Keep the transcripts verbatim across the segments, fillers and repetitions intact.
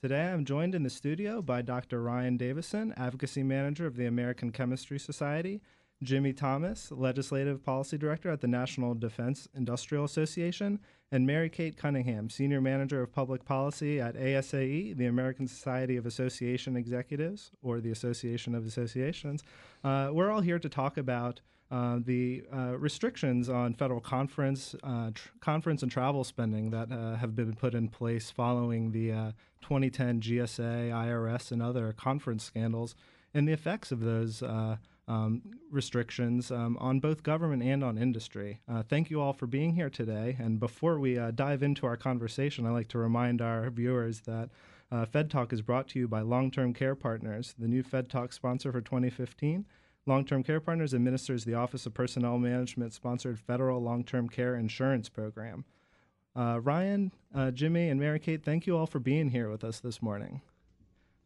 Today I'm joined in the studio by Doctor Ryan Davison, Advocacy Manager of the American Chemistry Society, Jimmy Thomas, Legislative Policy Director at the National Defense Industrial Association, and Mary Kate Cunningham, Senior Manager of Public Policy at A S A E, the American Society of Association Executives, or the Association of Associations. Uh, we're all here to talk about Uh, the uh, restrictions on federal conference uh, tr- conference and travel spending that uh, have been put in place following the uh, twenty ten G S A, I R S, and other conference scandals, and the effects of those uh, um, restrictions um, on both government and on industry. Uh, thank you all for being here today. And before we uh, dive into our conversation, I'd like to remind our viewers that uh, Fed Talk is brought to you by Long Term Care Partners, the new Fed Talk sponsor for twenty fifteen. Long Term Care Partners administers the Office of Personnel Management-sponsored federal long-term care insurance program. Uh, Ryan, uh, Jimmy, and Mary Kate, thank you all for being here with us this morning.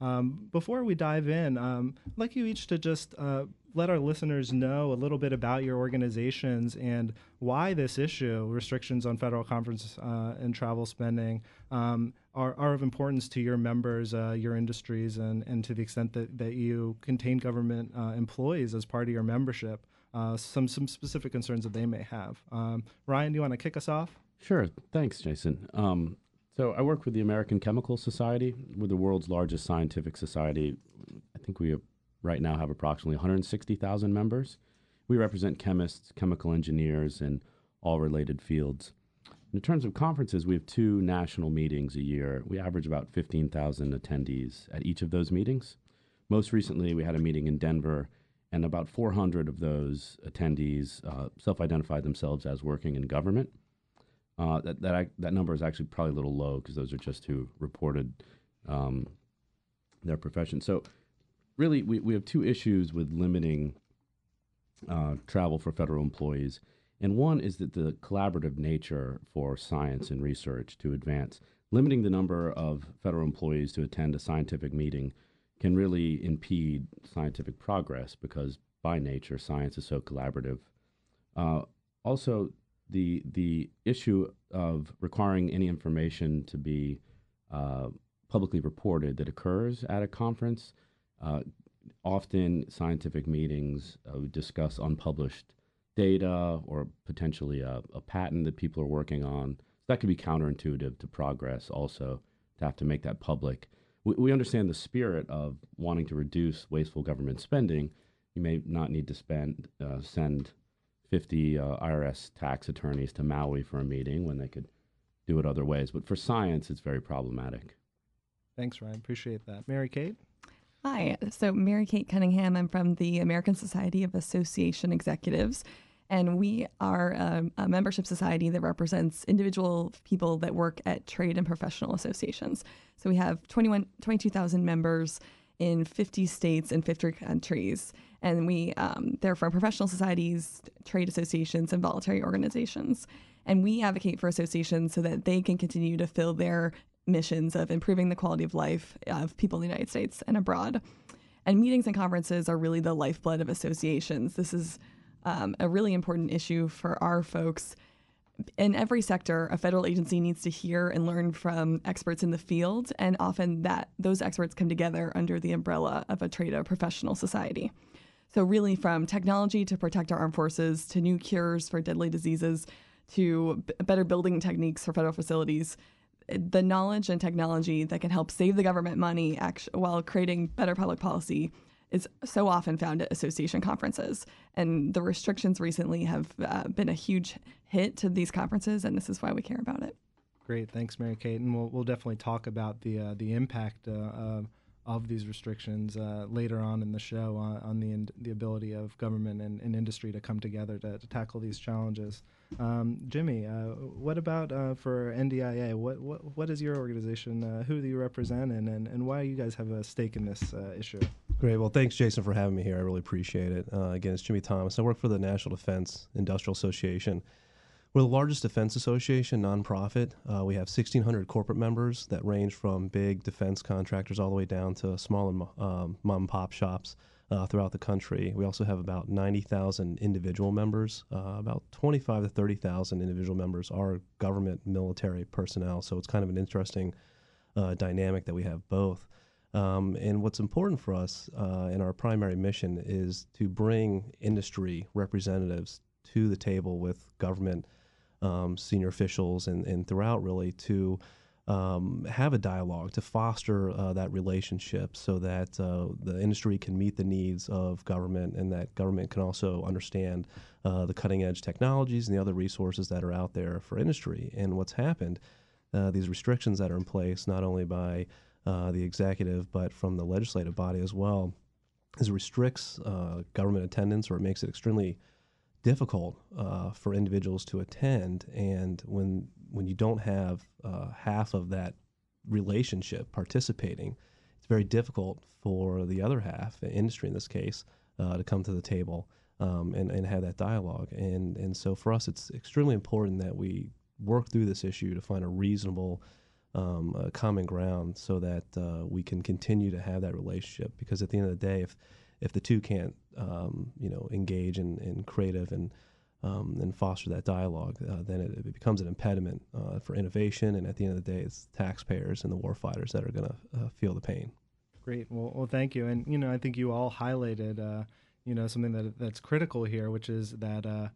Um, before we dive in, um, I'd like you each to just uh, let our listeners know a little bit about your organizations and why this issue, restrictions on federal conference uh, and travel spending, um, are, are of importance to your members, uh, your industries, and, and to the extent that, that you contain government uh, employees as part of your membership, uh, some, some specific concerns that they may have. Um, Ryan, do you want to kick us off? Sure. Thanks, Jason. Um, So I work with the American Chemical Society. We're the world's largest scientific society. I think we have, right now have approximately one hundred sixty thousand members. We represent chemists, chemical engineers, and all related fields. In terms of conferences, we have two national meetings a year. We average about fifteen thousand attendees at each of those meetings. Most recently, we had a meeting in Denver, and about four hundred of those attendees uh, self-identified themselves as working in government. Uh, that that, I, that number is actually probably a little low because those are just who reported um, their profession. So really, we, we have two issues with limiting uh, travel for federal employees. And one is that the collaborative nature for science and research to advance, limiting the number of federal employees to attend a scientific meeting can really impede scientific progress because by nature, science is so collaborative. Uh, also, The the issue of requiring any information to be uh, publicly reported that occurs at a conference. Uh, often scientific meetings uh, discuss unpublished data or potentially a, a patent that people are working on. That could be counterintuitive to progress also to have to make that public. We, we understand the spirit of wanting to reduce wasteful government spending. You may not need to spend uh, send... fifty uh, I R S tax attorneys to Maui for a meeting when they could do it other ways. But for science, it's very problematic. Thanks, Ryan. Appreciate that. Mary Kate? Hi. So Mary Kate Cunningham. I'm from the American Society of Association Executives. And we are um, a membership society that represents individual people that work at trade and professional associations. So we have twenty-one, twenty-two thousand members in fifty states and fifty countries. And we, um, they're from professional societies, trade associations, and voluntary organizations. And we advocate for associations so that they can continue to fill their missions of improving the quality of life of people in the United States and abroad. And meetings and conferences are really the lifeblood of associations. This is um, a really important issue for our folks. In every sector, a federal agency needs to hear and learn from experts in the field, and often that those experts come together under the umbrella of a trade or professional society. So really from technology to protect our armed forces, to new cures for deadly diseases, to b- better building techniques for federal facilities, the knowledge and technology that can help save the government money act- while creating better public policy is so often found at association conferences. And the restrictions recently have uh, been a huge hit to these conferences, and this is why we care about it. Great. Thanks, Mary Kate. And we'll, we'll definitely talk about the uh, the impact uh, of, of these restrictions uh, later on in the show on, on the in, the ability of government and, and industry to come together to, to tackle these challenges. Um, Jimmy, uh, what about uh, for N D I A? What, what what is your organization? Uh, who do you represent, and, and, and why do you guys have a stake in this uh, issue? Great. Well, thanks, Jason, for having me here. I really appreciate it. Uh, again, it's Jimmy Thomas. I work for the National Defense Industrial Association. We're the largest defense association, nonprofit. Uh, we have sixteen hundred corporate members that range from big defense contractors all the way down to small and um, mom and pop shops uh, throughout the country. We also have about ninety thousand individual members. Uh, about twenty-five to thirty thousand individual members are government military personnel. So it's kind of an interesting uh, dynamic that we have both. Um, and what's important for us uh, in our primary mission is to bring industry representatives to the table with government Um, senior officials and, and throughout really to um, have a dialogue to foster uh, that relationship so that uh, the industry can meet the needs of government and that government can also understand uh, the cutting edge technologies and the other resources that are out there for industry. And what's happened, uh, these restrictions that are in place not only by uh, the executive but from the legislative body as well, is restricts uh, government attendance, or it makes it extremely difficult uh, for individuals to attend, and when when you don't have uh, half of that relationship participating, it's very difficult for the other half, industry in this case, uh, to come to the table um, and, and have that dialogue. And and so for us, it's extremely important that we work through this issue to find a reasonable um, uh, common ground so that uh, we can continue to have that relationship, because at the end of the day, if if the two can't, um, you know, engage in, in creative and um, and foster that dialogue, uh, then it, it becomes an impediment uh, for innovation. And at the end of the day, it's taxpayers and the warfighters that are going to uh, feel the pain. Great. Well, well, thank you. And, you know, I think you all highlighted, uh, you know, something that that's critical here, which is that uh,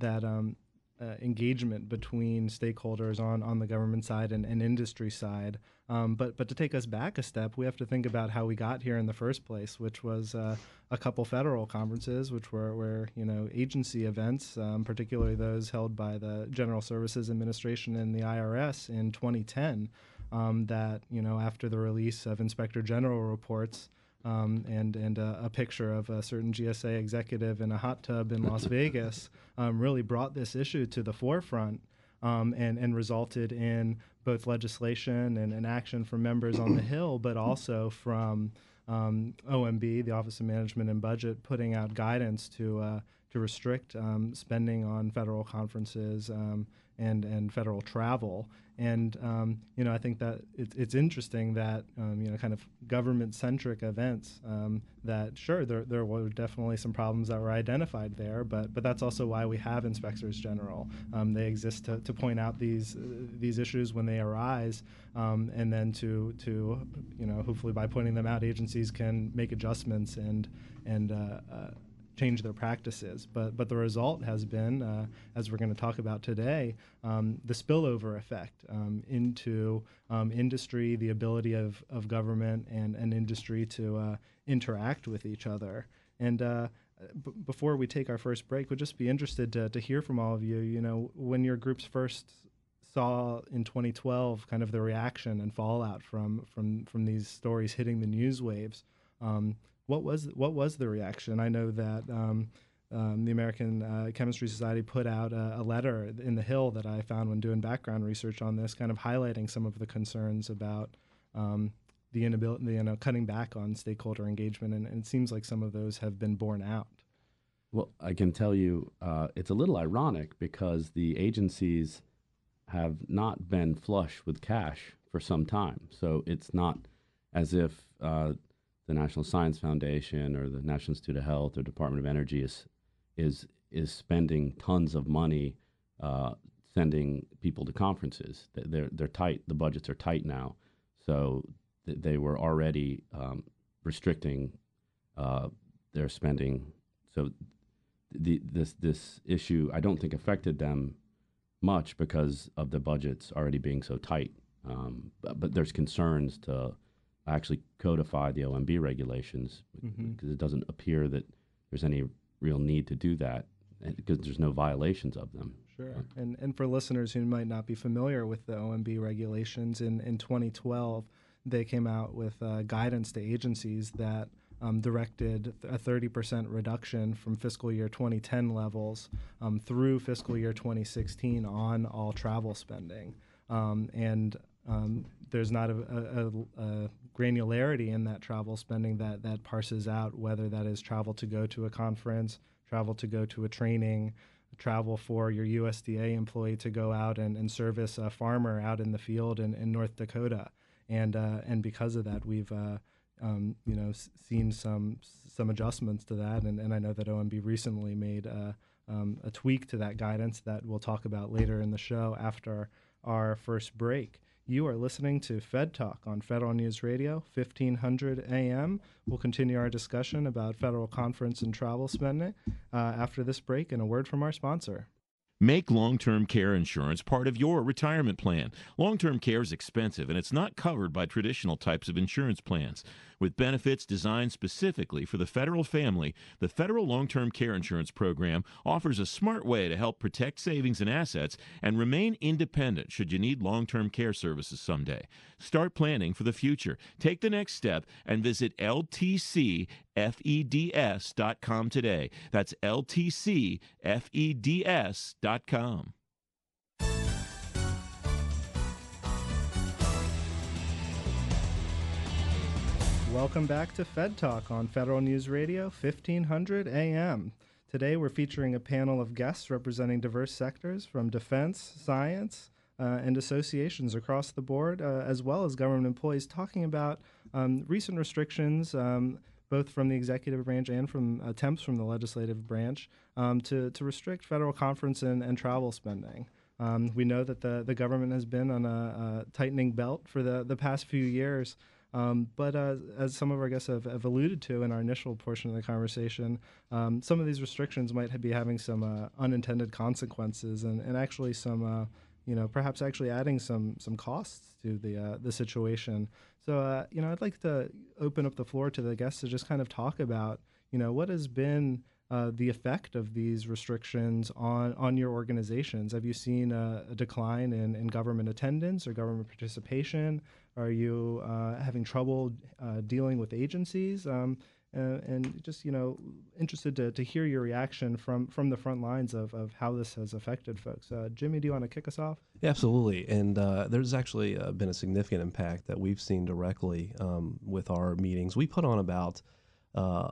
that um, uh, engagement between stakeholders on, on the government side and, and industry side. Um, but but to take us back a step, we have to think about how we got here in the first place, which was uh, a couple federal conferences, which were, were you know agency events, um, particularly those held by the General Services Administration and the I R S in twenty ten. Um, that you know after the release of Inspector General reports um, and and uh, a picture of a certain G S A executive in a hot tub in Las Vegas, um, really brought this issue to the forefront. Um, and, and resulted in both legislation and, and action from members on the Hill, but also from um, O M B, the Office of Management and Budget, putting out guidance to uh, to restrict um, spending on federal conferences um, and and federal travel. And um, you know, I think that it, it's interesting that um, you know, kind of government-centric events. Um, that sure, there there were definitely some problems that were identified there, but but that's also why we have inspectors general. Um, they exist to, to point out these uh, these issues when they arise, um, and then to to you know, hopefully by pointing them out, agencies can make adjustments and and. Uh, uh, change their practices. But but the result has been, uh, as we're going to talk about today, um, the spillover effect um, into um, industry, the ability of, of government and, and industry to uh, interact with each other. And uh, b- before we take our first break, we'd just be interested to, to hear from all of you, you know, when your groups first saw in twenty twelve kind of the reaction and fallout from, from, from these stories hitting the news waves, um, What was what was the reaction? I know that um, um, the American uh, Chemistry Society put out a, a letter in the Hill that I found when doing background research on this, kind of highlighting some of the concerns about um, the inability, you know, cutting back on stakeholder engagement, and, and it seems like some of those have been borne out. Well, I can tell you, uh, it's a little ironic because the agencies have not been flush with cash for some time, so it's not as if. Uh, The National Science Foundation or the National Institute of Health or Department of Energy is is is spending tons of money uh, sending people to conferences. They're they're tight. The budgets are tight now, so th- they were already um, restricting uh, their spending. So the this this issue I don't think affected them much because of the budgets already being so tight. Um, but, but there's concerns to. actually codify the O M B regulations, because mm-hmm. it doesn't appear that there's any real need to do that, because there's no violations of them. Sure. Yeah. And and for listeners who might not be familiar with the O M B regulations, in, in twenty twelve, they came out with uh, guidance to agencies that um, directed a thirty percent reduction from fiscal year twenty ten levels um, through fiscal year twenty sixteen on all travel spending. Um, and um, there's not a, a, a granularity in that travel spending that, that parses out whether that is travel to go to a conference, travel to go to a training, travel for your U S D A employee to go out and, and service a farmer out in the field in, in North Dakota. And uh, and because of that, we've uh, um, you know s- seen some some adjustments to that, and, and I know that O M B recently made uh, um, a tweak to that guidance that we'll talk about later in the show after our first break. You are listening to Fed Talk on Federal News Radio, fifteen hundred A M. We'll continue our discussion about federal conference and travel spending uh, after this break and a word from our sponsor. Make long-term care insurance part of your retirement plan. Long-term care is expensive, and it's not covered by traditional types of insurance plans. With benefits designed specifically for the federal family, the Federal Long-Term Care Insurance Program offers a smart way to help protect savings and assets and remain independent should you need long-term care services someday. Start planning for the future. Take the next step and visit L T C F E D S dot com today. That's L T C F E D S dot com. Welcome back to Fed Talk on Federal News Radio, fifteen hundred A M. Today we're featuring a panel of guests representing diverse sectors from defense, science, uh, and associations across the board, uh, as well as government employees, talking about um, recent restrictions, um, both from the executive branch and from attempts from the legislative branch, um, to, to restrict federal conference and, and travel spending. Um, we know that the, the government has been on a, a tightening belt for the, the past few years. Um, but uh, as some of our guests have, have alluded to in our initial portion of the conversation, um, some of these restrictions might ha- be having some uh, unintended consequences, and, and actually some, uh, you know, perhaps actually adding some some costs to the uh, the situation. So, uh, you know, I'd like to open up the floor to the guests to just kind of talk about, you know, what has been uh, the effect of these restrictions on, on your organizations. Have you seen a, a decline in, in government attendance or government participation? Are you uh, having trouble uh, dealing with agencies? Um, and, and just, you know, interested to, to hear your reaction from, from the front lines of, of how this has affected folks. Uh, Jimmy, do you want to kick us off? Yeah, absolutely. And uh, there's actually uh, been a significant impact that we've seen directly um, with our meetings. We put on about uh,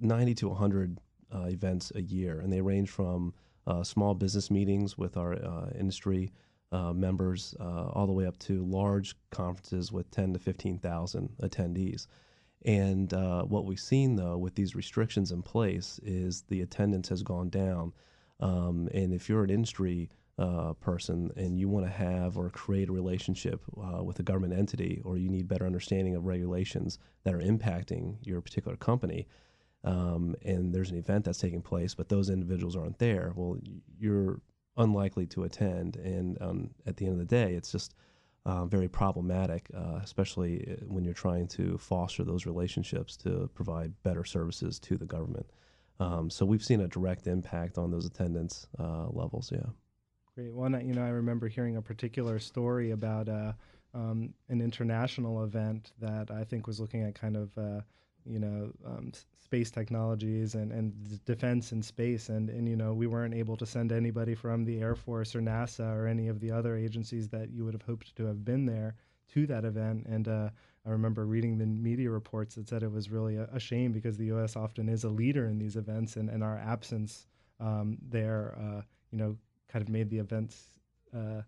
ninety to one hundred uh, events a year, and they range from uh, small business meetings with our uh, industry Uh, members, uh, all the way up to large conferences with ten to fifteen thousand attendees. And uh, what we've seen, though, with these restrictions in place is the attendance has gone down. Um, and if you're an industry uh, person and you want to have or create a relationship uh, with a government entity, or you need better understanding of regulations that are impacting your particular company, um, and there's an event that's taking place, but those individuals aren't there, well, you're unlikely to attend, and um, at the end of the day, it's just uh, very problematic, uh, especially when you're trying to foster those relationships to provide better services to the government. Um, so we've seen a direct impact on those attendance uh, levels. Yeah. Great. Well, you know, I remember hearing a particular story about uh, um, an international event that I think was looking at kind of uh, you know, um, space technologies and, and defense in space. And, and, you know, we weren't able to send anybody from the Air Force or NASA or any of the other agencies that you would have hoped to have been there to that event. And uh, I remember reading the media reports that said it was really a, a shame, because the U S often is a leader in these events, and, and our absence um, there, uh, you know, kind of made the events uh,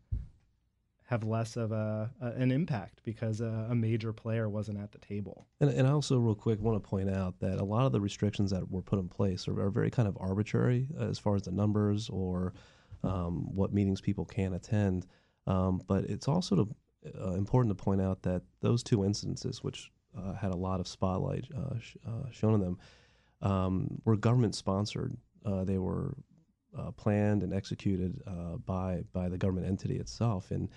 have less of a, a an impact because a, a major player wasn't at the table. And, and I also, real quick, want to point out that a lot of the restrictions that were put in place are, are very kind of arbitrary as far as the numbers or um, what meetings people can attend. Um, but it's also to, uh, important to point out that those two instances, which uh, had a lot of spotlight uh, sh- uh, shown on them, um, were government-sponsored. Uh, they were uh, planned and executed uh, by by the government entity itself. And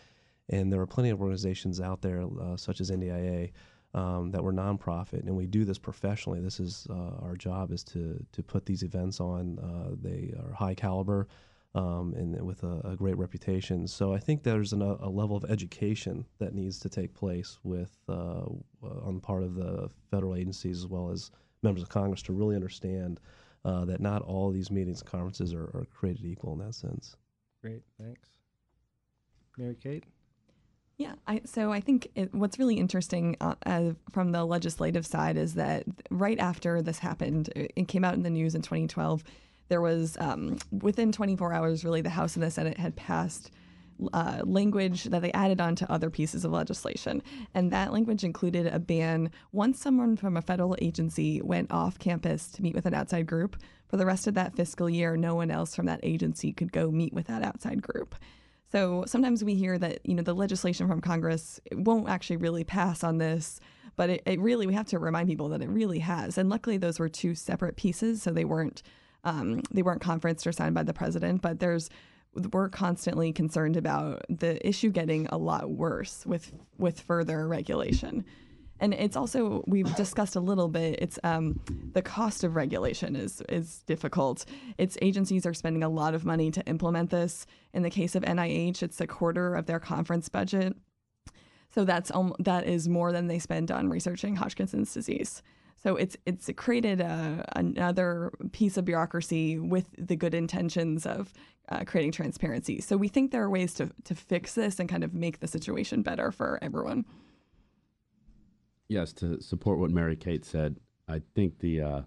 And there are plenty of organizations out there, uh, such as N D I A, um, that we're nonprofit, and we do this professionally. This is uh, our job, is to to put these events on. Uh, they are high caliber um, and with a, a great reputation. So I think there's an, a level of education that needs to take place with uh, on the part of the federal agencies as well as members of Congress to really understand uh, that not all these meetings and conferences are, are created equal in that sense. Great, thanks. Mary Kate? Yeah, I, so I think it, what's really interesting uh, uh, from the legislative side is that right after this happened, it, it came out in the news in twenty twelve, there was, um, within twenty-four hours, really, the House and the Senate had passed Uh, language that they added on to other pieces of legislation. And that language included a ban once someone from a federal agency went off campus to meet with an outside group. For the rest of that fiscal year, no one else from that agency could go meet with that outside group. So sometimes we hear that, you know, the legislation from Congress won't actually really pass on this, but it, it really, we have to remind people that it really has. And luckily those were two separate pieces, so they weren't um, they weren't conferenced or signed by the president, but there's we're constantly concerned about the issue getting a lot worse with with further regulation. And it's also, we've discussed a little bit, it's um, the cost of regulation is is difficult. It's agencies are spending a lot of money to implement this. In the case of N I H, it's a quarter of their conference budget. So that's um, that is more than they spend on researching Hodgkin's disease. So it's it's created a, another piece of bureaucracy with the good intentions of uh, creating transparency. So we think there are ways to, to fix this and kind of make the situation better for everyone. Yes, to support what Mary Kate said, I think the uh,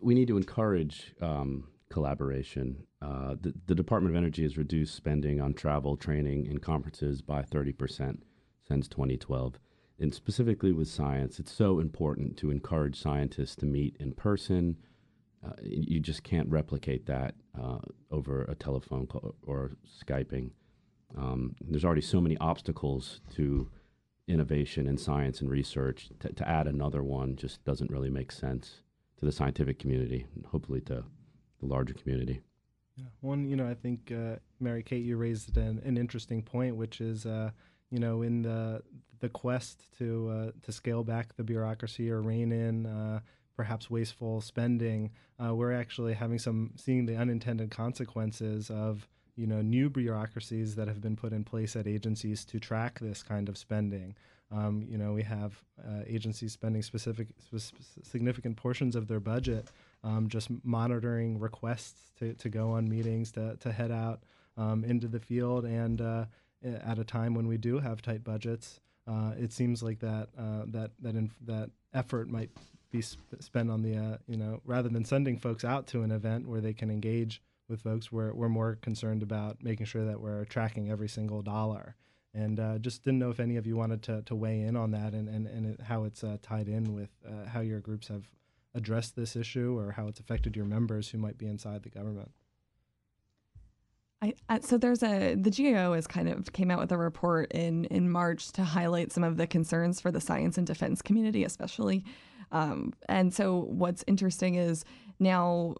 we need to encourage um, collaboration. Uh, the, the Department of Energy has reduced spending on travel, training, and conferences by thirty percent since twenty twelve. And specifically with science, it's so important to encourage scientists to meet in person. Uh, you just can't replicate that uh, over a telephone call or Skyping. Um, there's already so many obstacles to innovation in science and research. T- to add another one just doesn't really make sense to the scientific community, and hopefully to the larger community. Yeah. One, you know, I think, uh, Mary Kate, you raised an, an interesting point, which is, uh, you know, in the the quest to uh, to scale back the bureaucracy or rein in uh, perhaps wasteful spending, uh, we're actually having some seeing the unintended consequences of, you know, new bureaucracies that have been put in place at agencies to track this kind of spending. Um, you know, we have uh, agencies spending specific sp- significant portions of their budget um, just monitoring requests to, to go on meetings, to to head out um, into the field, and uh, at a time when we do have tight budgets. Uh, it seems like that uh, that that inf- that effort might be sp- spent on the uh, you know, rather than sending folks out to an event where they can engage with folks, we're we're more concerned about making sure that we're tracking every single dollar. And uh, just didn't know if any of you wanted to, to weigh in on that and and, and it, how it's uh, tied in with uh, how your groups have addressed this issue or how it's affected your members who might be inside the government. I, so there's a the G A O has kind of came out with a report in, in March to highlight some of the concerns for the science and defense community, especially. Um, and so what's interesting is now,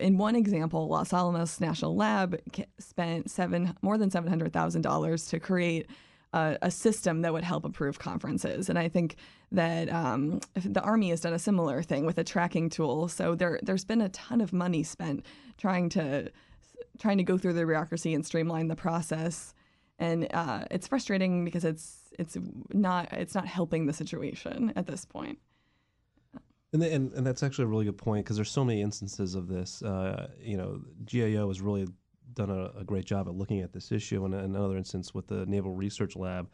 in one example, Los Alamos National Lab spent seven more than seven hundred thousand dollars to create a, a system that would help approve conferences. And I think that um, the Army has done a similar thing with a tracking tool. So there there's been a ton of money spent trying to. trying to go through the bureaucracy and streamline the process, and uh, it's frustrating because it's it's not it's not helping the situation at this point. And the, and, and that's actually a really good point because there's so many instances of this. Uh, you know, G A O has really done a, a great job at looking at this issue. And in another instance with the Naval Research Lab,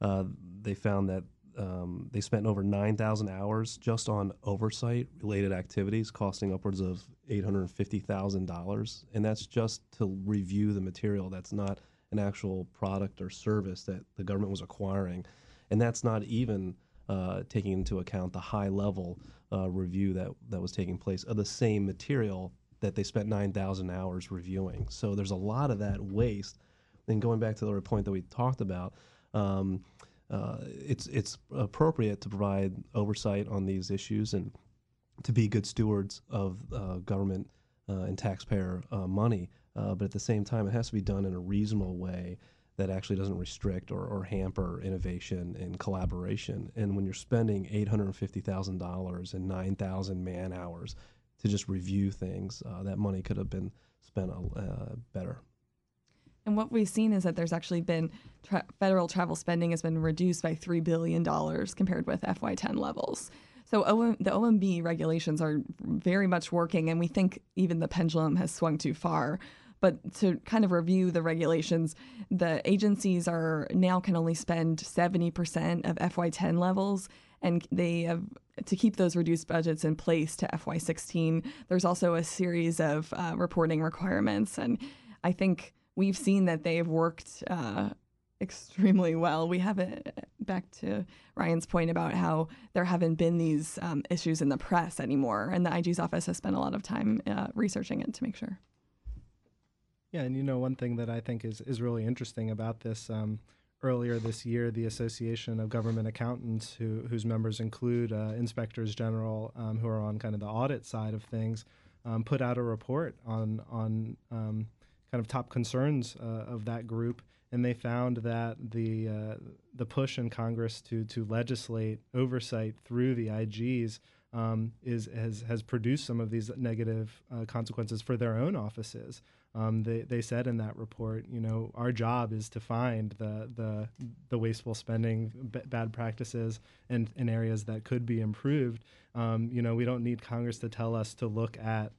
uh, they found that um, they spent over nine thousand hours just on oversight-related activities, costing upwards of eight hundred fifty thousand dollars, and that's just to review the material. That's not an actual product or service that the government was acquiring, and that's not even uh, taking into account the high-level uh, review that, that was taking place of the same material that they spent nine thousand hours reviewing. So there's a lot of that waste, and going back to the other point that we talked about, um, uh, it's, it's appropriate to provide oversight on these issues and to be good stewards of uh, government uh, and taxpayer uh, money. Uh, but at the same time, it has to be done in a reasonable way that actually doesn't restrict or, or hamper innovation and collaboration. And when you're spending eight hundred fifty thousand dollars and nine thousand man hours to just review things, uh, that money could have been spent uh, better. And what we've seen is that there's actually been tra- federal travel spending has been reduced by three billion dollars compared with F Y ten levels. So o- the O M B regulations are very much working, and we think even the pendulum has swung too far. But to kind of review the regulations, the agencies are now can only spend seventy percent of F Y ten levels, and they have to keep those reduced budgets in place to F Y sixteen. There's also a series of uh, reporting requirements, and I think we've seen that they've worked uh, extremely well. We haven't, back to Ryan's point about how there haven't been these um, issues in the press anymore, and the I G's office has spent a lot of time uh, researching it to make sure. Yeah, and you know, one thing that I think is, is really interesting about this, um, earlier this year, the Association of Government Accountants, who, whose members include uh, inspectors general um, who are on kind of the audit side of things, um, put out a report on, on um, kind of top concerns uh, of that group, and they found that the uh, the push in Congress to to legislate oversight through the I Gs um, is has, has produced some of these negative uh, consequences for their own offices. Um, they, they said in that report, you know, our job is to find the the, the wasteful spending, b- bad practices, and, and areas that could be improved. Um, you know, we don't need Congress to tell us to look at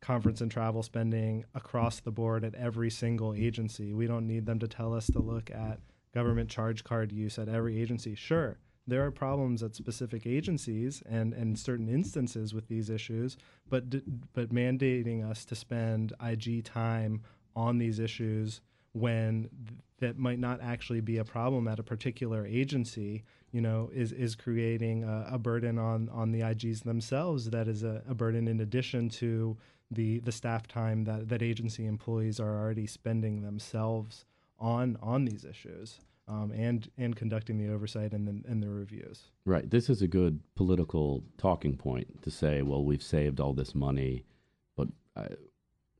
conference and travel spending across the board at every single agency. We don't need them to tell us to look at government charge card use at every agency. Sure, there are problems at specific agencies and, and certain instances with these issues, but d- but mandating us to spend I G time on these issues when th- that might not actually be a problem at a particular agency, you know, is is creating a, a burden on, on the I Gs themselves that is a, a burden in addition to the the staff time that, that agency employees are already spending themselves on on these issues. Um, and and conducting the oversight and the, and the reviews. Right. This is a good political talking point to say, well, we've saved all this money, but I,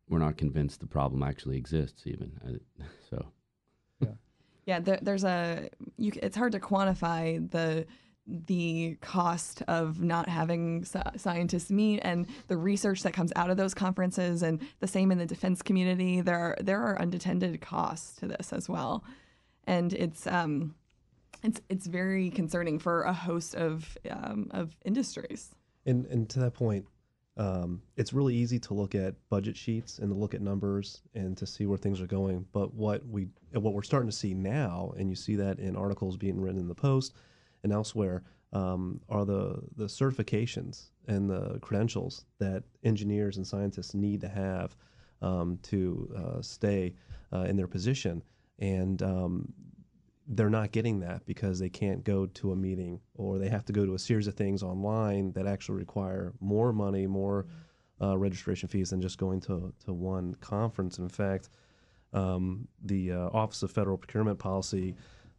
we're not convinced the problem actually exists even. I, so, yeah, yeah. There, there's a. You, it's hard to quantify the the cost of not having scientists meet and the research that comes out of those conferences, and the same in the defense community. There are there are unintended costs to this as well. And it's um, it's it's very concerning for a host of um, of industries. And and to that point, um, it's really easy to look at budget sheets and to look at numbers and to see where things are going. But what we what we're starting to see now, and you see that in articles being written in the Post and elsewhere, um, are the the certifications and the credentials that engineers and scientists need to have um, to uh, stay uh, in their position. And um, they're not getting that because they can't go to a meeting, or they have to go to a series of things online that actually require more money, more uh, registration fees than just going to, to one conference. And in fact, um, the uh, Office of Federal Procurement Policy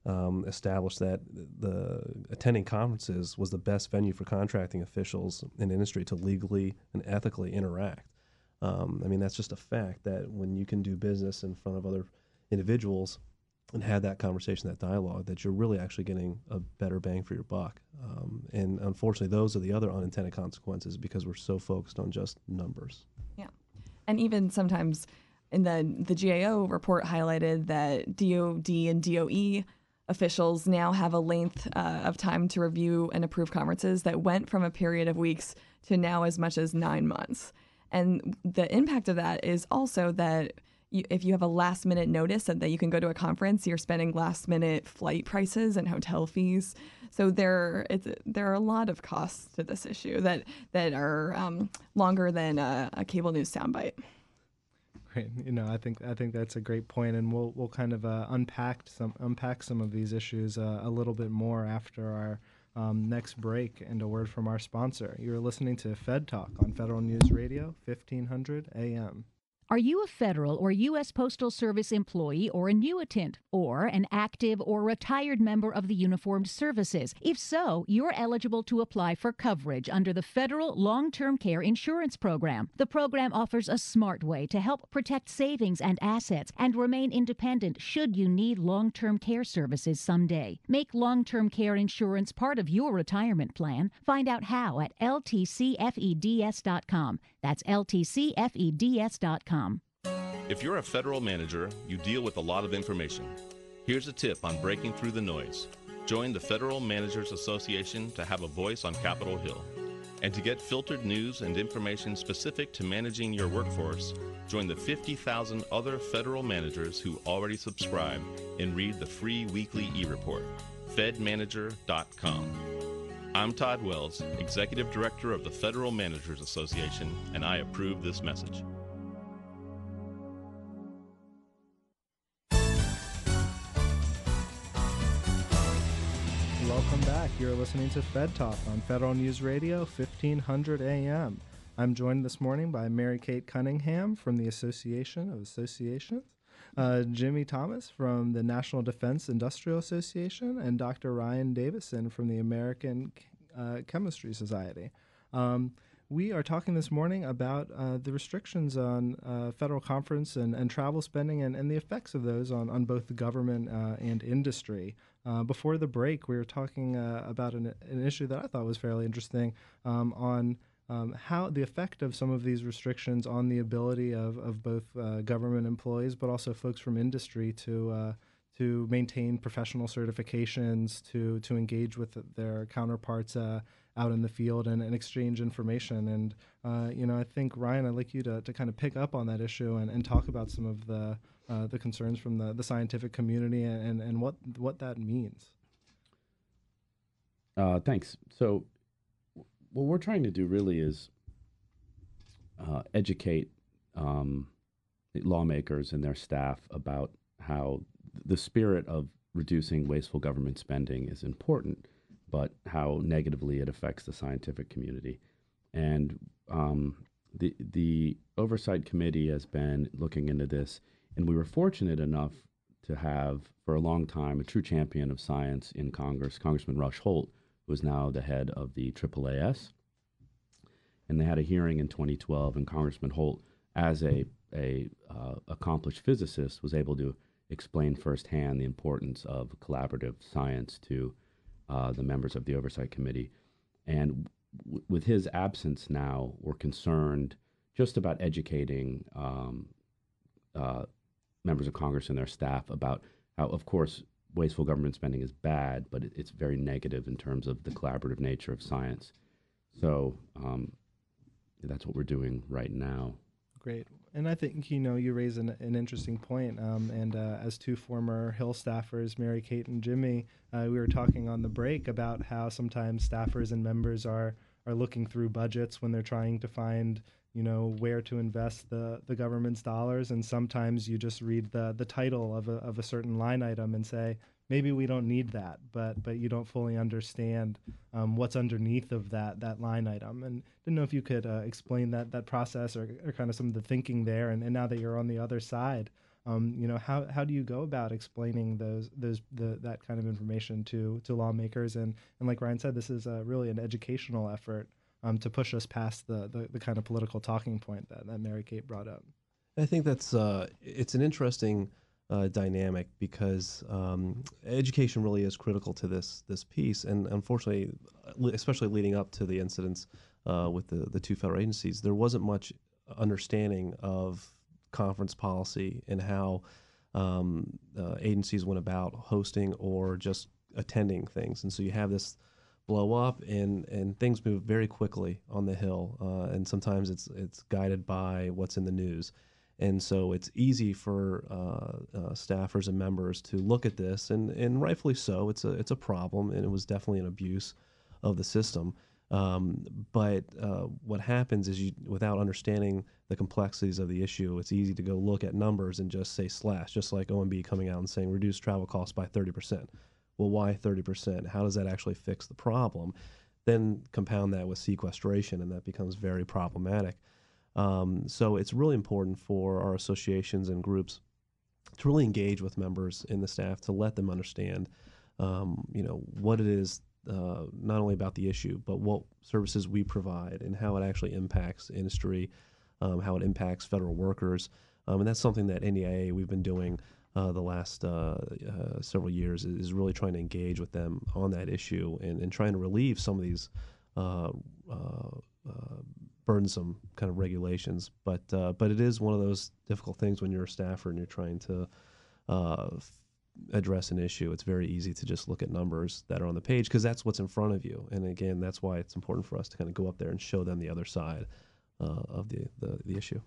um, established that the attending conferences was the best venue for contracting officials in industry to legally and ethically interact. Um, I mean, that's just a fact that when you can do business in front of other individuals and had that conversation, that dialogue, that you're really actually getting a better bang for your buck. Um, and unfortunately, those are the other unintended consequences because we're so focused on just numbers. Yeah. And even sometimes in the, the G A O report highlighted that D O D and D O E officials now have a length uh, of time to review and approve conferences that went from a period of weeks to now as much as nine months. And the impact of that is also that if you have a last minute notice that you can go to a conference, you're spending last minute flight prices and hotel fees. So there, it's, there are a lot of costs to this issue that that are um, longer than a, a cable news soundbite. Great, you know, I think I think that's a great point, and we'll we'll kind of uh, unpack some unpack some of these issues uh, a little bit more after our um, next break and a word from our sponsor. You're listening to Fed Talk on Federal News Radio, fifteen hundred A M. Are you a federal or U S. Postal Service employee or annuitant, or an active or retired member of the uniformed services? If so, you're eligible to apply for coverage under the Federal Long Term Care Insurance Program. The program offers a smart way to help protect savings and assets and remain independent should you need long-term care services someday. Make long-term care insurance part of your retirement plan. Find out how at L T C F E D S dot com. That's L T C F E D S dot com. If you're a federal manager, you deal with a lot of information. Here's a tip on breaking through the noise. Join the Federal Managers Association to have a voice on Capitol Hill. And to get filtered news and information specific to managing your workforce, join the fifty thousand other federal managers who already subscribe and read the free weekly e-report, Fed Manager dot com. I'm Todd Wells, Executive Director of the Federal Managers Association, and I approve this message. Welcome back. You're listening to Fed Talk on Federal News Radio, fifteen hundred A M. I'm joined this morning by Mary Kate Cunningham from the Association of Associations, uh, Jimmy Thomas from the National Defense Industrial Association, and Doctor Ryan Davison from the American uh, Chemistry Society. Um, we are talking this morning about uh, the restrictions on uh, federal conference and, and travel spending and, and the effects of those on, on both the government uh, and industry. Uh, before the break, we were talking uh, about an, an issue that I thought was fairly interesting um, on Um, how the effect of some of these restrictions on the ability of, of both uh, government employees, but also folks from industry to uh, to maintain professional certifications, to to engage with their counterparts uh, out in the field and, and exchange information. And, uh, you know, I think, Ryan, I'd like you to, to kind of pick up on that issue and, and talk about some of the uh, the concerns from the, the scientific community and, and what, what that means. Uh, thanks. So, what we're trying to do really is uh, educate um, lawmakers and their staff about how the spirit of reducing wasteful government spending is important, but how negatively it affects the scientific community. And um, the the Oversight Committee has been looking into this, and we were fortunate enough to have, for a long time, a true champion of science in Congress, Congressman Rush Holt, who is now the head of the triple A S. And they had a hearing in twenty twelve, and Congressman Holt, as a, a uh, accomplished physicist, was able to explain firsthand the importance of collaborative science to uh, the members of the Oversight Committee. And w- with his absence now, we're concerned just about educating um, uh, members of Congress and their staff about how, of course, wasteful government spending is bad, but it's very negative in terms of the collaborative nature of science. So um, that's what we're doing right now. Great. And I think, you know, you raise an, an interesting point. Um, and uh, as two former Hill staffers, Mary Kate and Jimmy, uh, we were talking on the break about how sometimes staffers and members are are looking through budgets when they're trying to find, you know, where to invest the, the government's dollars. And sometimes you just read the the title of a, of a certain line item and say, maybe we don't need that, but but you don't fully understand um, what's underneath of that that line item. And didn't know if you could uh, explain that that process or, or kind of some of the thinking there. And, and now that you're on the other side, um, you know, how, how do you go about explaining those those the, that kind of information to to lawmakers? And, and like Ryan said, this is uh, really an educational effort Um, to push us past the, the, the kind of political talking point that, that Mary Kate brought up. I think that's uh, it's an interesting uh, dynamic because um, education really is critical to this this piece. And unfortunately, especially leading up to the incidents uh, with the, the two federal agencies, there wasn't much understanding of conference policy and how um, uh, agencies went about hosting or just attending things. And so you have this blow up, and, and things move very quickly on the Hill, uh, and sometimes it's it's guided by what's in the news. And so it's easy for uh, uh, staffers and members to look at this, and, and rightfully so. It's a, it's a problem, and it was definitely an abuse of the system. Um, but uh, what happens is, you, without understanding the complexities of the issue, it's easy to go look at numbers and just say slash, just like O M B coming out and saying reduce travel costs by thirty percent. Well, why thirty percent? How does that actually fix the problem? Then compound that with sequestration, and that becomes very problematic. Um, so it's really important for our associations and groups to really engage with members and the staff to let them understand, um, you know, what it is, uh, not only about the issue, but what services we provide and how it actually impacts industry, um, how it impacts federal workers. Um, and that's something that N D I A, we've been doing uh, the last uh, uh, several years, is really trying to engage with them on that issue and, and trying to relieve some of these uh, uh, uh, burdensome kind of regulations. But uh, but it is one of those difficult things when you're a staffer and you're trying to uh, address an issue. It's very easy to just look at numbers that are on the page because that's what's in front of you. And again, that's why it's important for us to kind of go up there and show them the other side uh, of the, the, the issue.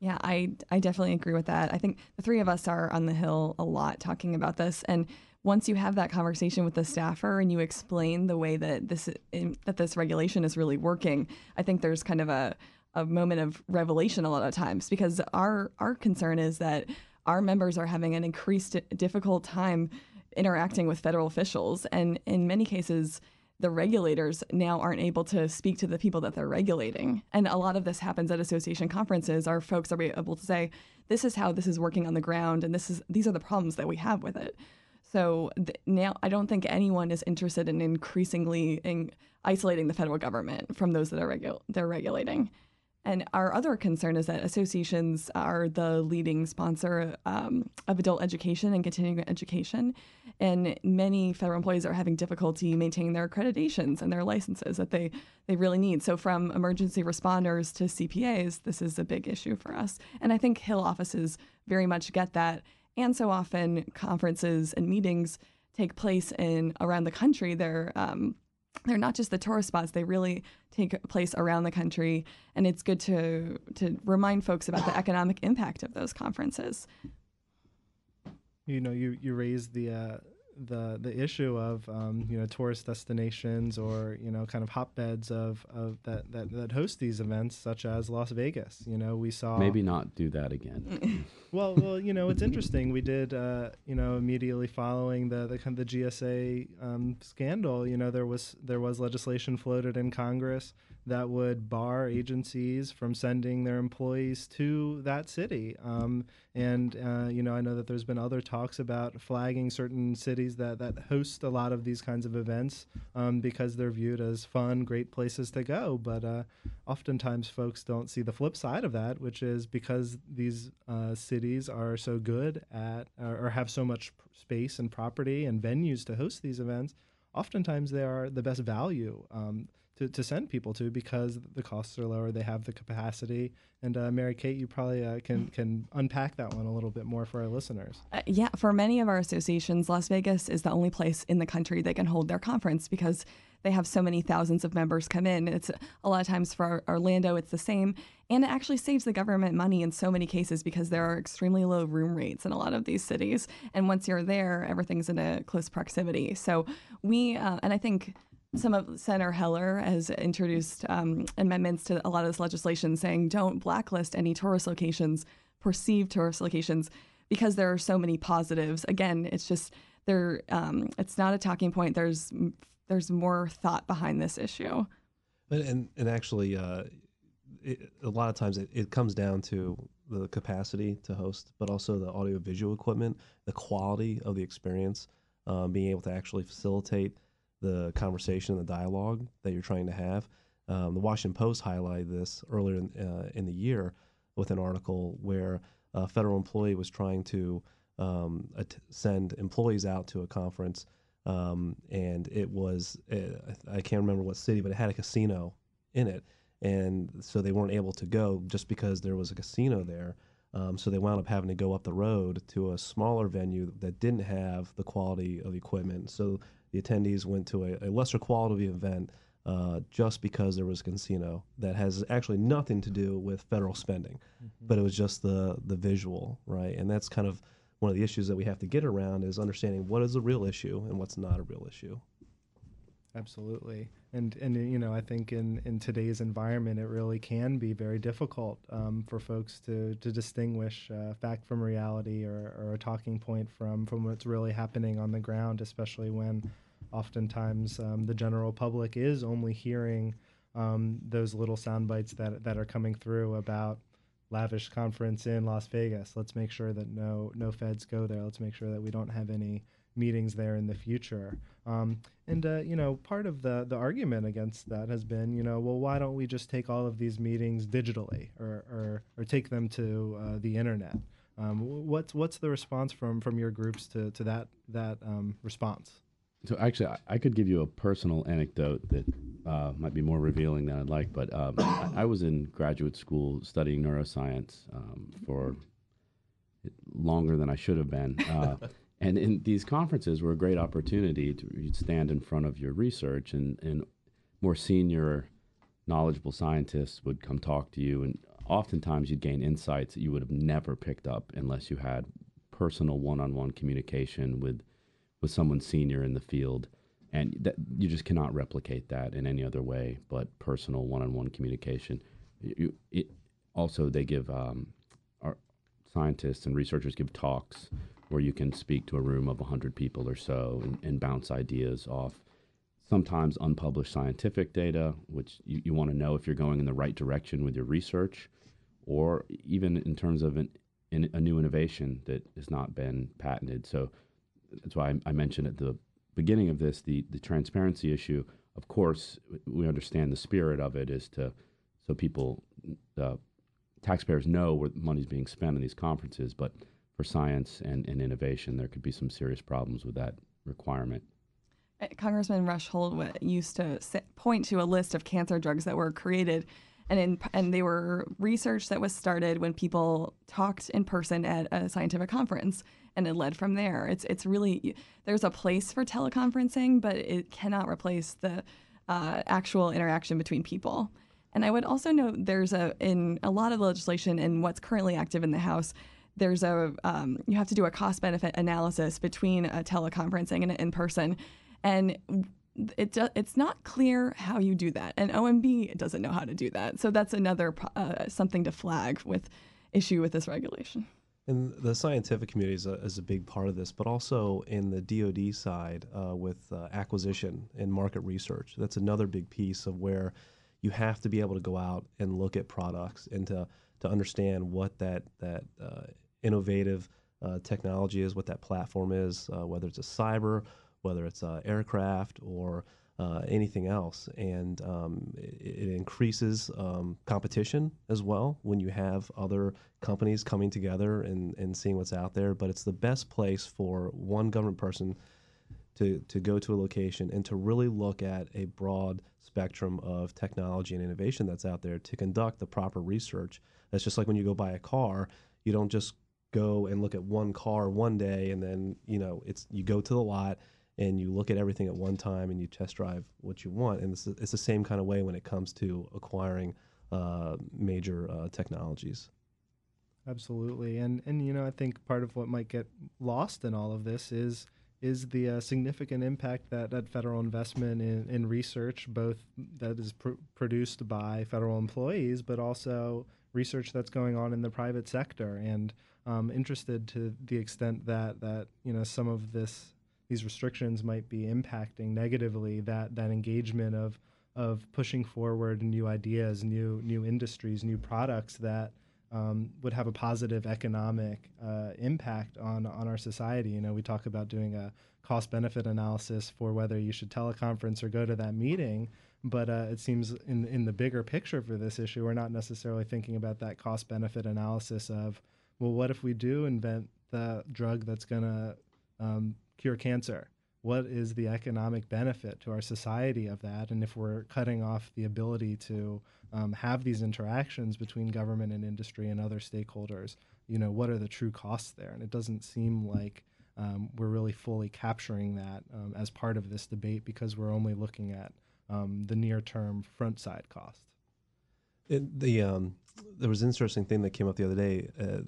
Yeah, I, I definitely agree with that. I think the three of us are on the Hill a lot talking about this. And once you have that conversation with the staffer and you explain the way that this that this regulation is really working, I think there's kind of a, a moment of revelation a lot of times, because our, our concern is that our members are having an increased difficult time interacting with federal officials. And in many cases, the regulators now aren't able to speak to the people that they're regulating. And a lot of this happens at association conferences. Our folks are able to say, this is how this is working on the ground, and this is these are the problems that we have with it. So th- now I don't think anyone is interested in increasingly in isolating the federal government from those that are regu- they're regulating. And our other concern is that associations are the leading sponsor um, of adult education and continuing education, and many federal employees are having difficulty maintaining their accreditations and their licenses that they, they really need. So from emergency responders to C P As, this is a big issue for us. And I think Hill offices very much get that. And so often conferences and meetings take place in around the country. They're um, They're not just the tourist spots. They really take place around the country, and it's good to to remind folks about the economic impact of those conferences. You know, you you raised the uh, the the issue of um, you know tourist destinations or you know kind of hotbeds of of that, that that host these events, such as Las Vegas. You know, we saw maybe not do that again. well, well, you know, it's interesting. We did uh, you know immediately following the the kind of the G S A um, scandal. You know, there was there was legislation floated in Congress that would bar agencies from sending their employees to that city. Um, and, uh, you know, I know that there's been other talks about flagging certain cities that, that host a lot of these kinds of events um, because they're viewed as fun, great places to go. But uh, oftentimes folks don't see the flip side of that, which is because these uh, cities are so good at or, or have so much space and property and venues to host these events, oftentimes they are the best value um To, to send people to, because the costs are lower, they have the capacity. And uh, Mary Kate, you probably uh, can can unpack that one a little bit more for our listeners. Uh, yeah, for many of our associations, Las Vegas is the only place in the country that can hold their conference because they have so many thousands of members come in. It's a lot of times for Orlando, it's the same, and it actually saves the government money in so many cases because there are extremely low room rates in a lot of these cities. And once you're there, everything's in a close proximity. So we, uh, and I think. Some of Senator Heller has introduced um, amendments to a lot of this legislation saying don't blacklist any tourist locations, perceived tourist locations, because there are so many positives. Again, it's just there. Um, it's not a talking point. There's there's more thought behind this issue. And and, and actually, uh, it, a lot of times it, it comes down to the capacity to host, but also the audiovisual equipment, the quality of the experience, um, being able to actually facilitate the conversation and the dialogue that you're trying to have. Um, the Washington Post highlighted this earlier in, uh, in the year with an article where a federal employee was trying to um, att- send employees out to a conference, um, and it was, uh, I can't remember what city, but it had a casino in it, and so they weren't able to go just because there was a casino there. Um, so they wound up having to go up the road to a smaller venue that didn't have the quality of equipment. So the attendees went to a, a lesser quality event uh, just because there was a casino that has actually nothing to do with federal spending, mm-hmm. but it was just the the visual, right? And that's kind of one of the issues that we have to get around is understanding what is a real issue and what's not a real issue. Absolutely. And, and you know, I think in, in today's environment, it really can be very difficult um, for folks to, to distinguish uh, fact from reality or, or a talking point from, from what's really happening on the ground, especially when oftentimes um, the general public is only hearing um, those little sound bites that that are coming through about lavish conference in Las Vegas. Let's make sure that no no feds go there. Let's make sure that we don't have any meetings there in the future. Um, and, uh, you know, part of the, the argument against that has been, you know, well, why don't we just take all of these meetings digitally or or, or take them to uh, the internet? Um, what's what's the response from, from your groups to, to that, that um, response? So actually, I, I could give you a personal anecdote that uh, might be more revealing than I'd like, but um, I, I was in graduate school studying neuroscience um, for longer than I should have been. Uh, And in these conferences were a great opportunity to you'd stand in front of your research, and, and more senior, knowledgeable scientists would come talk to you, and oftentimes you'd gain insights that you would have never picked up unless you had personal one-on-one communication with with someone senior in the field, and that you just cannot replicate that in any other way but personal one-on-one communication. You, it, also, they give um, our scientists and researchers give talks where you can speak to a room of one hundred people or so and, and bounce ideas off sometimes unpublished scientific data, which you, you want to know if you're going in the right direction with your research, or even in terms of an, in, a new innovation that has not been patented. So that's why I, I mentioned at the beginning of this, the, the transparency issue. Of course, we understand the spirit of it is to, so people, uh, taxpayers know where money's being spent in these conferences, but for science and, and innovation, there could be some serious problems with that requirement. Congressman Rush Holt used to point to a list of cancer drugs that were created, and in, and they were research that was started when people talked in person at a scientific conference, and it led from there. It's it's really, there's a place for teleconferencing, but it cannot replace the uh, actual interaction between people. And I would also note there's a in a lot of legislation and what's currently active in the House. There's a um, you have to do a cost-benefit analysis between a teleconferencing and an in-person, and it do, it's not clear how you do that. And O M B doesn't know how to do that, so that's another uh, something to flag with issue with this regulation. And the scientific community is a, is a big part of this, but also in the D O D side uh, with uh, acquisition and market research. That's another big piece of where you have to be able to go out and look at products and to to understand what that that uh, innovative uh, technology is, what that platform is, uh, whether it's a cyber, whether it's uh, aircraft or uh, anything else. And um, it, it increases um, competition as well when you have other companies coming together and, and seeing what's out there. But it's the best place for one government person to, to go to a location and to really look at a broad spectrum of technology and innovation that's out there to conduct the proper research. That's just like when you go buy a car, you don't just go and look at one car one day and then, you know, it's you go to the lot and you look at everything at one time and you test drive what you want. And it's, it's the same kind of way when it comes to acquiring uh, major uh, technologies. Absolutely. And, and, you know, I think part of what might get lost in all of this is is the uh, significant impact that, that federal investment in, in research, both that is pr- produced by federal employees, but also research that's going on in the private sector. And I'm um, interested to the extent that, that you know, some of this these restrictions might be impacting negatively that, that engagement of of pushing forward new ideas, new new industries, new products that Um, would have a positive economic uh, impact on, on our society. You know, we talk about doing a cost-benefit analysis for whether you should teleconference or go to that meeting, but uh, it seems in in the bigger picture for this issue, we're not necessarily thinking about that cost-benefit analysis of, well, what if we do invent the drug that's going to um, cure cancer? What is the economic benefit to our society of that? And if we're cutting off the ability to um, have these interactions between government and industry and other stakeholders, you know, what are the true costs there? And it doesn't seem like um, we're really fully capturing that um, as part of this debate because we're only looking at um, the near-term front-side cost. It, the um, there was an interesting thing that came up the other day. Uh,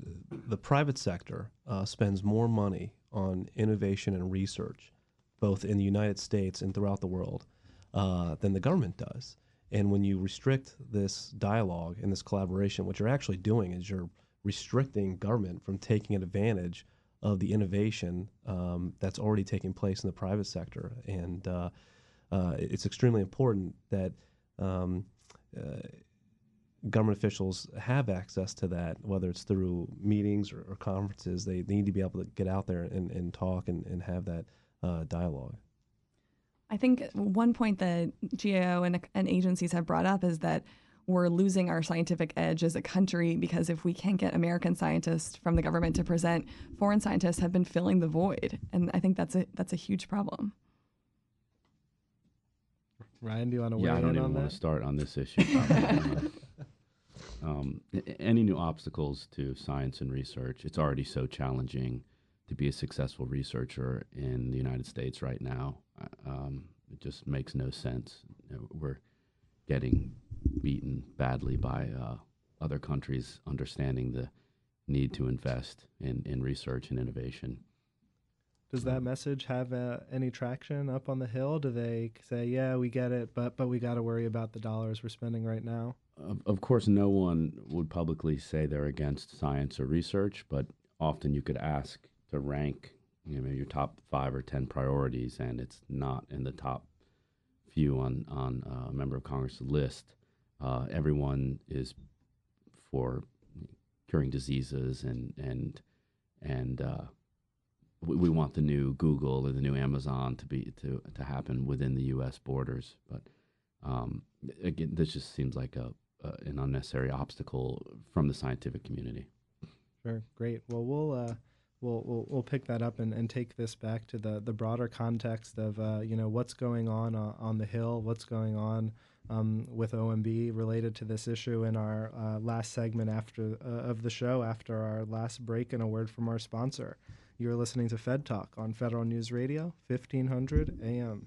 the private sector uh, spends more money on innovation and research both in the United States and throughout the world, uh, than the government does. And when you restrict this dialogue and this collaboration, what you're actually doing is you're restricting government from taking advantage of the innovation um, that's already taking place in the private sector. And uh, uh, it's extremely important that um, uh, government officials have access to that, whether it's through meetings or, or conferences. They, they need to be able to get out there and, and talk and, and have that uh, dialogue. I think one point that G A O and, and agencies have brought up is that we're losing our scientific edge as a country, because if we can't get American scientists from the government to present, foreign scientists have been filling the void. And I think that's a that's a huge problem. Ryan, do you want to weigh yeah, in on that? Yeah, I don't even want to start on this issue. um, any new obstacles to science and research, it's already so challenging to be a successful researcher in the United States right now. Um, it just makes no sense. We're getting beaten badly by uh, other countries understanding the need to invest in, in research and innovation. Does that message have uh, any traction up on the Hill? Do they say, yeah, we get it, but but we got to worry about the dollars we're spending right now? Of, of course, no one would publicly say they're against science or research, but often you could ask to rank, you know, your top five or ten priorities, and it's not in the top few on, on uh, a member of Congress list. Uh, everyone is for curing diseases, and and and uh, we, we want the new Google or the new Amazon to be to, to happen within the U S borders. But um, again, this just seems like a, a an unnecessary obstacle from the scientific community. Sure, great. Well, we'll. Uh... We'll, we'll we'll pick that up and, and take this back to the, the broader context of uh, you know what's going on uh, on the Hill, what's going on um, with O M B related to this issue in our uh, last segment after uh, of the show, after our last break and a word from our sponsor. You're listening to Fed Talk on Federal News Radio, fifteen hundred A M.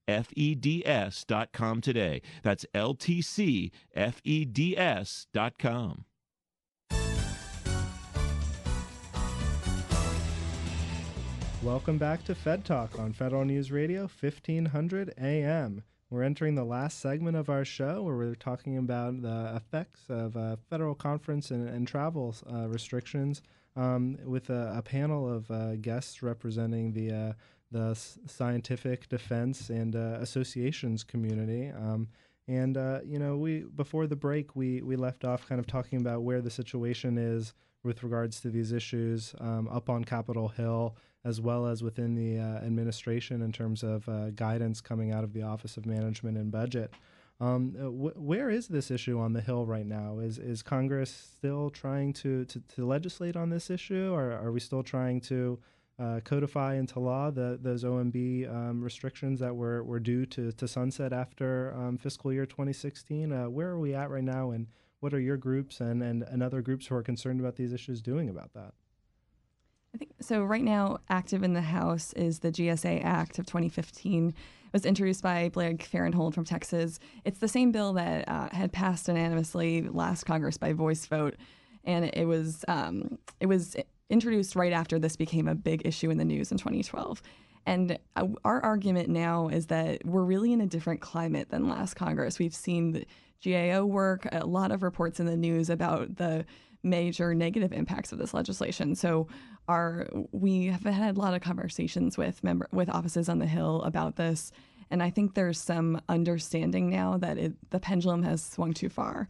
F E D S dot com today. That's L T C F E D S dot com. Welcome back to Fed Talk on Federal News Radio, fifteen hundred A M. We're entering the last segment of our show where we're talking about the effects of uh, federal conference and, and travel uh, restrictions um, with a, a panel of uh, guests representing the uh, the scientific, defense, and uh, associations community. Um, And, uh, you know, we before the break, we, we left off kind of talking about where the situation is with regards to these issues um, up on Capitol Hill, as well as within the uh, administration in terms of uh, guidance coming out of the Office of Management and Budget. Um, wh- where is this issue on the Hill right now? Is is Congress still trying to, to, to legislate on this issue, or are we still trying to Uh, codify into law the, those O M B um, restrictions that were, were due to, to sunset after um, fiscal year twenty sixteen? Uh, where are we at right now, and what are your groups and, and, and other groups who are concerned about these issues doing about that? I think so. Right now, active in the House is the G S A Act of twenty fifteen. It was introduced by Blake Farenthold from Texas. It's the same bill that uh, had passed unanimously last Congress by voice vote, and it was um, it was. introduced right after this became a big issue in the news in twenty twelve. And uh, our argument now is that we're really in a different climate than last Congress. We've seen the G A O work, a lot of reports in the news about the major negative impacts of this legislation. So our we have had a lot of conversations with member with offices on the Hill about this, and I think there's some understanding now that it, the pendulum has swung too far.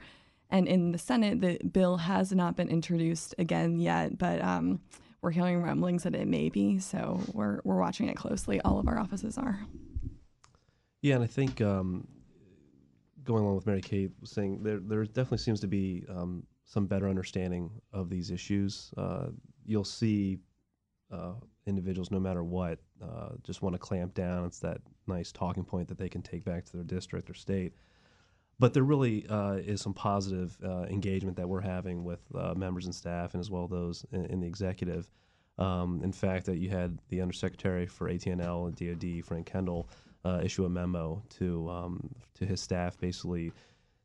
And in the Senate, the bill has not been introduced again yet, but um, we're hearing rumblings that it may be. So we're we're watching it closely. All of our offices are. Yeah, and I think um, going along with Mary Kate was saying, there there definitely seems to be um, some better understanding of these issues. Uh, you'll see uh, individuals, no matter what, uh, just want to clamp down. It's that nice talking point that they can take back to their district or state. But there really uh, is some positive uh, engagement that we're having with uh, members and staff, and as well those in, in the executive. Um, in fact, that you had the Undersecretary for A T and L and D O D, Frank Kendall, uh, issue a memo to um, to his staff, basically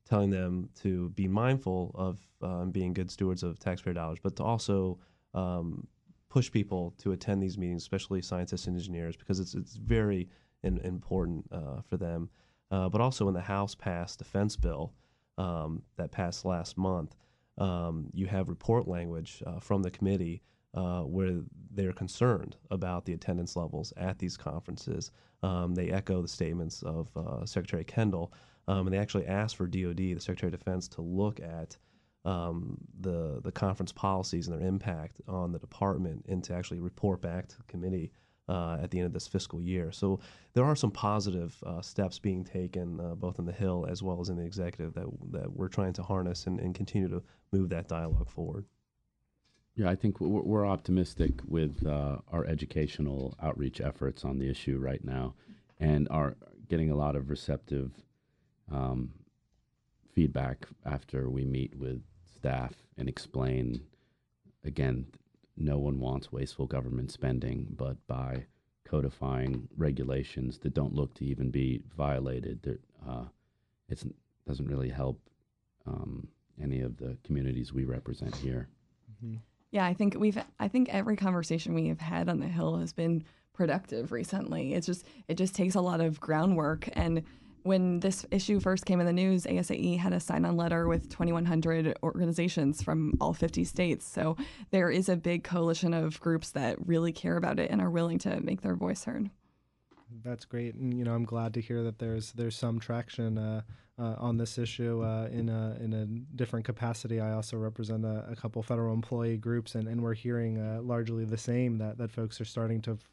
telling them to be mindful of uh, being good stewards of taxpayer dollars, but to also um, push people to attend these meetings, especially scientists and engineers, because it's it's very in, important uh, for them. Uh, but also, when the House passed defense bill um, that passed last month, um, you have report language uh, from the committee uh, where they're concerned about the attendance levels at these conferences. Um, they echo the statements of uh, Secretary Kendall, um, and they actually asked for D O D, the Secretary of Defense, to look at Um, the the conference policies and their impact on the department, and to actually report back to the committee uh, at the end of this fiscal year. So there are some positive uh, steps being taken uh, both in the Hill as well as in the executive that that we're trying to harness and, and continue to move that dialogue forward. Yeah, I think we're, we're optimistic with uh, our educational outreach efforts on the issue right now, and are getting a lot of receptive um, feedback after we meet with staff and explain, again, no one wants wasteful government spending, but by codifying regulations that don't look to even be violated, uh, it doesn't really help um, any of the communities we represent here. Mm-hmm. Yeah, I think we've. I think every conversation we have had on the Hill has been productive recently. It's just it just takes a lot of groundwork. And when this issue first came in the news, A S A E had a sign-on letter with twenty-one hundred organizations from all fifty states. So there is a big coalition of groups that really care about it and are willing to make their voice heard. That's great, and you know I'm glad to hear that there's there's some traction uh, uh, on this issue uh, in a in a different capacity. I also represent a, a couple federal employee groups, and and we're hearing uh, largely the same that that folks are starting to F-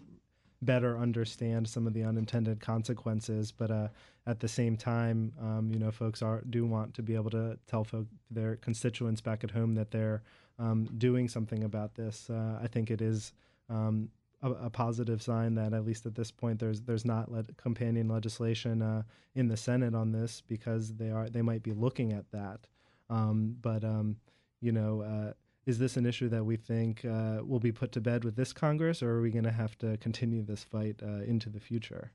better understand some of the unintended consequences, but uh, at the same time, um, you know, folks are do want to be able to tell folk, their constituents back at home, that they're um, doing something about this. Uh, I think it is um, a, a positive sign that at least at this point, there's there's not le- companion legislation uh, in the Senate on this, because they are they might be looking at that. Um, but um, you know. Uh, Is this an issue that we think uh, will be put to bed with this Congress, or are we going to have to continue this fight uh, into the future?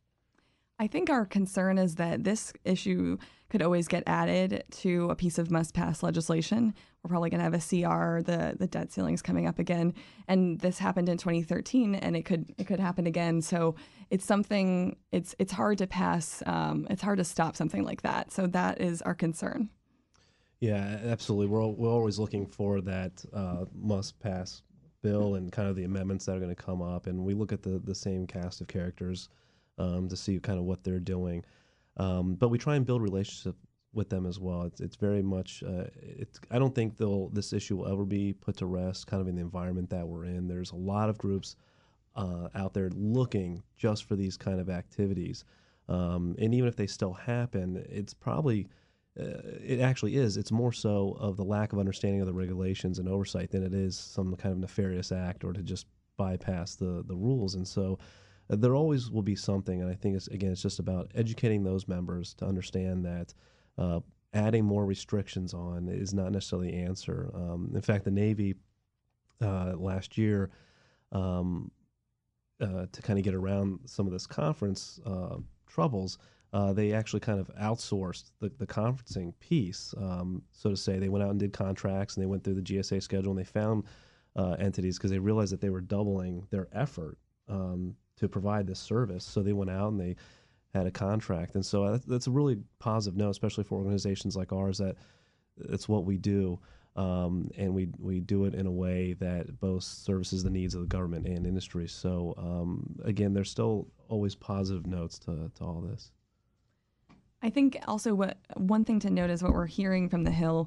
I think our concern is that this issue could always get added to a piece of must-pass legislation. We're probably going to have a C R, the, the debt ceiling's coming up again. And this happened in twenty thirteen, and it could it could happen again. So it's something, it's, it's hard to pass, um, it's hard to stop something like that. So that is our concern. Yeah, absolutely. We're we're always looking for that uh, must-pass bill and kind of the amendments that are going to come up, and we look at the, the same cast of characters um, to see kind of what they're doing. Um, but we try and build relationship with them as well. It's it's very much. Uh, it's I don't think they'll this issue will ever be put to rest. Kind of in the environment that we're in, there's a lot of groups uh, out there looking just for these kind of activities, um, and even if they still happen, it's probably. Uh, it actually is. It's more so of the lack of understanding of the regulations and oversight than it is some kind of nefarious act or to just bypass the, the rules. And so uh, there always will be something. And I think, it's again, it's just about educating those members to understand that uh, adding more restrictions on is not necessarily the answer. Um, in fact, the Navy uh, last year, um, uh, to kind of get around some of this conference uh, troubles, Uh, they actually kind of outsourced the, the conferencing piece, um, so to say. They went out and did contracts, and they went through the G S A schedule, and they found uh, entities because they realized that they were doubling their effort um, to provide this service. So they went out and they had a contract. And so that's, that's a really positive note, especially for organizations like ours, that it's what we do. Um, and we we do it in a way that both services the needs of the government and industry. So, um, again, there's still always positive notes to, to all this. I think also what one thing to note is what we're hearing from the Hill.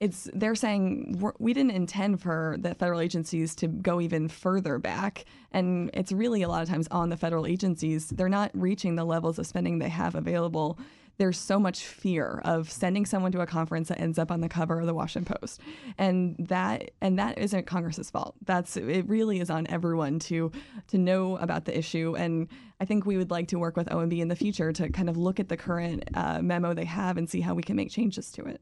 It's they're saying we're, we didn't intend for the federal agencies to go even further back, and it's really a lot of times on the federal agencies. They're not reaching the levels of spending they have available. There's so much fear of sending someone to a conference that ends up on the cover of the Washington Post, and that and that isn't Congress's fault. That's it. Really is on everyone to to know about the issue, and I think we would like to work with O M B in the future to kind of look at the current uh, memo they have and see how we can make changes to it.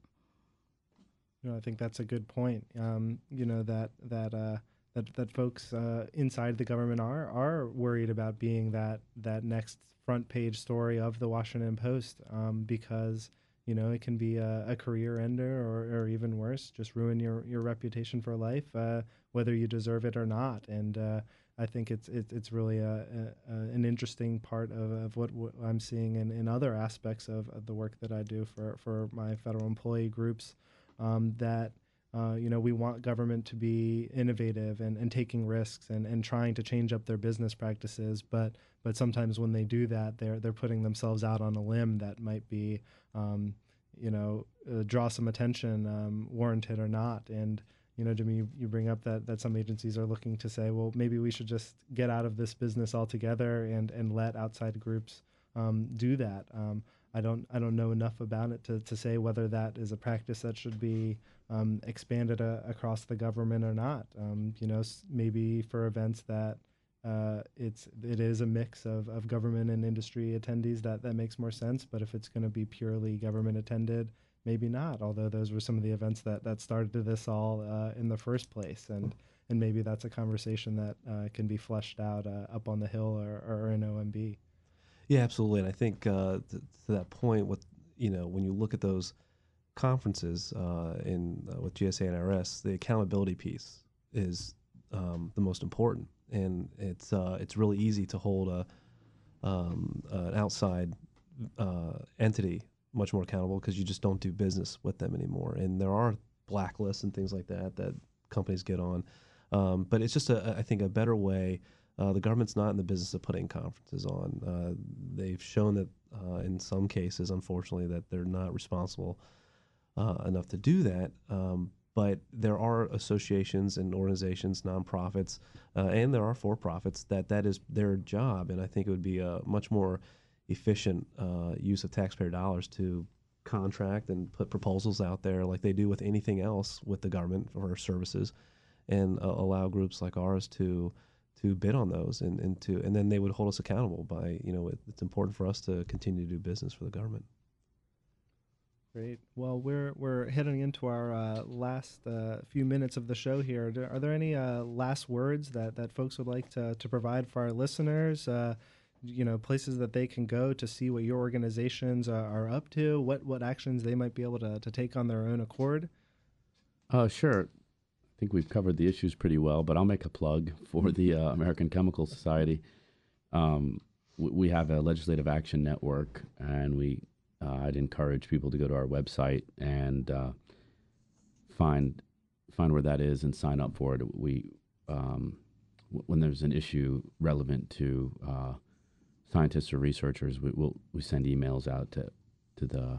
No, I think that's a good point. Um, you know that that uh, that that folks uh, inside the government are are worried about being that that next front page story of the Washington Post, um, because You know, it can be a, a career ender, or, or even worse, just ruin your, your reputation for life, uh, whether you deserve it or not. And uh, I think it's it, it's really a, a, an interesting part of, of what w- I'm seeing in, in other aspects of, of the work that I do for, for my federal employee groups, um, that, uh, you know, we want government to be innovative and, and taking risks and, and trying to change up their business practices. But but sometimes when they do that, they're they're putting themselves out on a limb that might be, um, you know, uh, draw some attention, um, warranted or not. And, you know, Jimmy, you, you bring up that, that some agencies are looking to say, well, maybe we should just get out of this business altogether and, and let outside groups um, do that. Um, I don't I don't know enough about it to, to say whether that is a practice that should be um, expanded a, across the government or not. Um, you know, maybe for events that uh, it's it is a mix of, of government and industry attendees, that, that makes more sense. But if it's going to be purely government attended, maybe not. Although those were some of the events that, that started this all uh, in the first place. And and maybe that's a conversation that uh, can be fleshed out uh, up on the Hill or, or in O M B. Yeah, absolutely. And I think uh, to, to that point, what you know, when you look at those conferences uh, in uh, with G S A and I R S, the accountability piece is um, the most important, and it's uh, it's really easy to hold a um, an outside uh, entity much more accountable because you just don't do business with them anymore. And there are blacklists and things like that that companies get on, um, but it's just a, I think a better way. Uh, the government's not in the business of putting conferences on. Uh, they've shown that uh, in some cases, unfortunately, that they're not responsible uh, enough to do that. Um, but there are associations and organizations, nonprofits, uh, and there are for-profits that that is their job. And I think it would be a much more efficient uh, use of taxpayer dollars to contract and put proposals out there like they do with anything else with the government for services, and uh, allow groups like ours to to bid on those, and, and to and then they would hold us accountable by, you know, it, it's important for us to continue to do business for the government. Great. Well, we're we're heading into our uh, last uh, few minutes of the show here. Do, are there any uh, last words that, that folks would like to, to provide for our listeners, uh, you know, places that they can go to see what your organizations are, are up to, what, what actions they might be able to, to take on their own accord? Uh, sure. I think we've covered the issues pretty well, but I'll make a plug for the uh, American Chemical Society. Um, we, we have a legislative action network, and we uh, I'd encourage people to go to our website and uh, find find where that is and sign up for it. We um, w- when there's an issue relevant to uh, scientists or researchers, we we'll, we send emails out to to the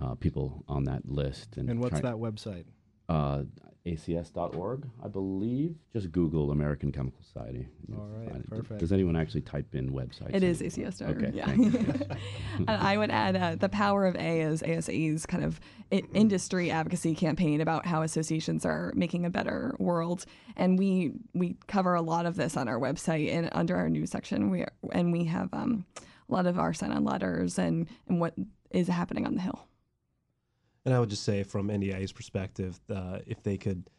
uh, people on that list. And, and what's try- that website? Uh, A C S dot org, I believe. Just Google American Chemical Society. All right, perfect. Does anyone actually type in websites? It is A C S dot org. Okay, yeah. And I would add uh, the power of A is A S A E's kind of industry advocacy campaign about how associations are making a better world, and we we cover a lot of this on our website and under our news section. We are, and we have um, a lot of our sign-on letters and and what is happening on the Hill. And I would just say, from N D I A's perspective, uh, if they could,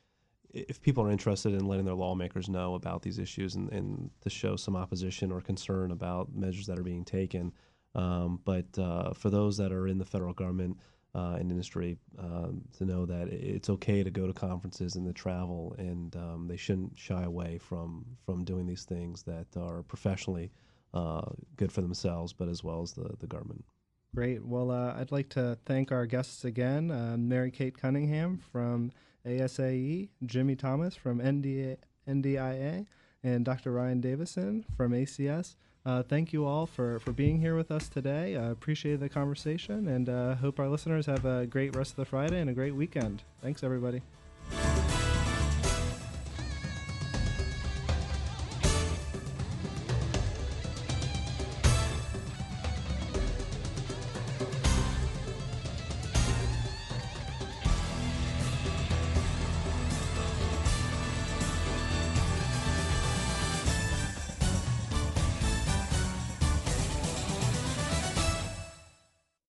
if people are interested in letting their lawmakers know about these issues and, and to show some opposition or concern about measures that are being taken. Um, but uh, for those that are in the federal government uh, and industry, um, to know that it's okay to go to conferences and to travel, and um, they shouldn't shy away from, from doing these things that are professionally uh, good for themselves, but as well as the, the government. Great. Well, uh, I'd like to thank our guests again, uh, Mary Kate Cunningham from A S A E, Jimmy Thomas from N D I A, and Doctor Ryan Davison from A C S. Uh, thank you all for, for being here with us today. I uh, appreciate the conversation, and uh, hope our listeners have a great rest of the Friday and a great weekend. Thanks, everybody.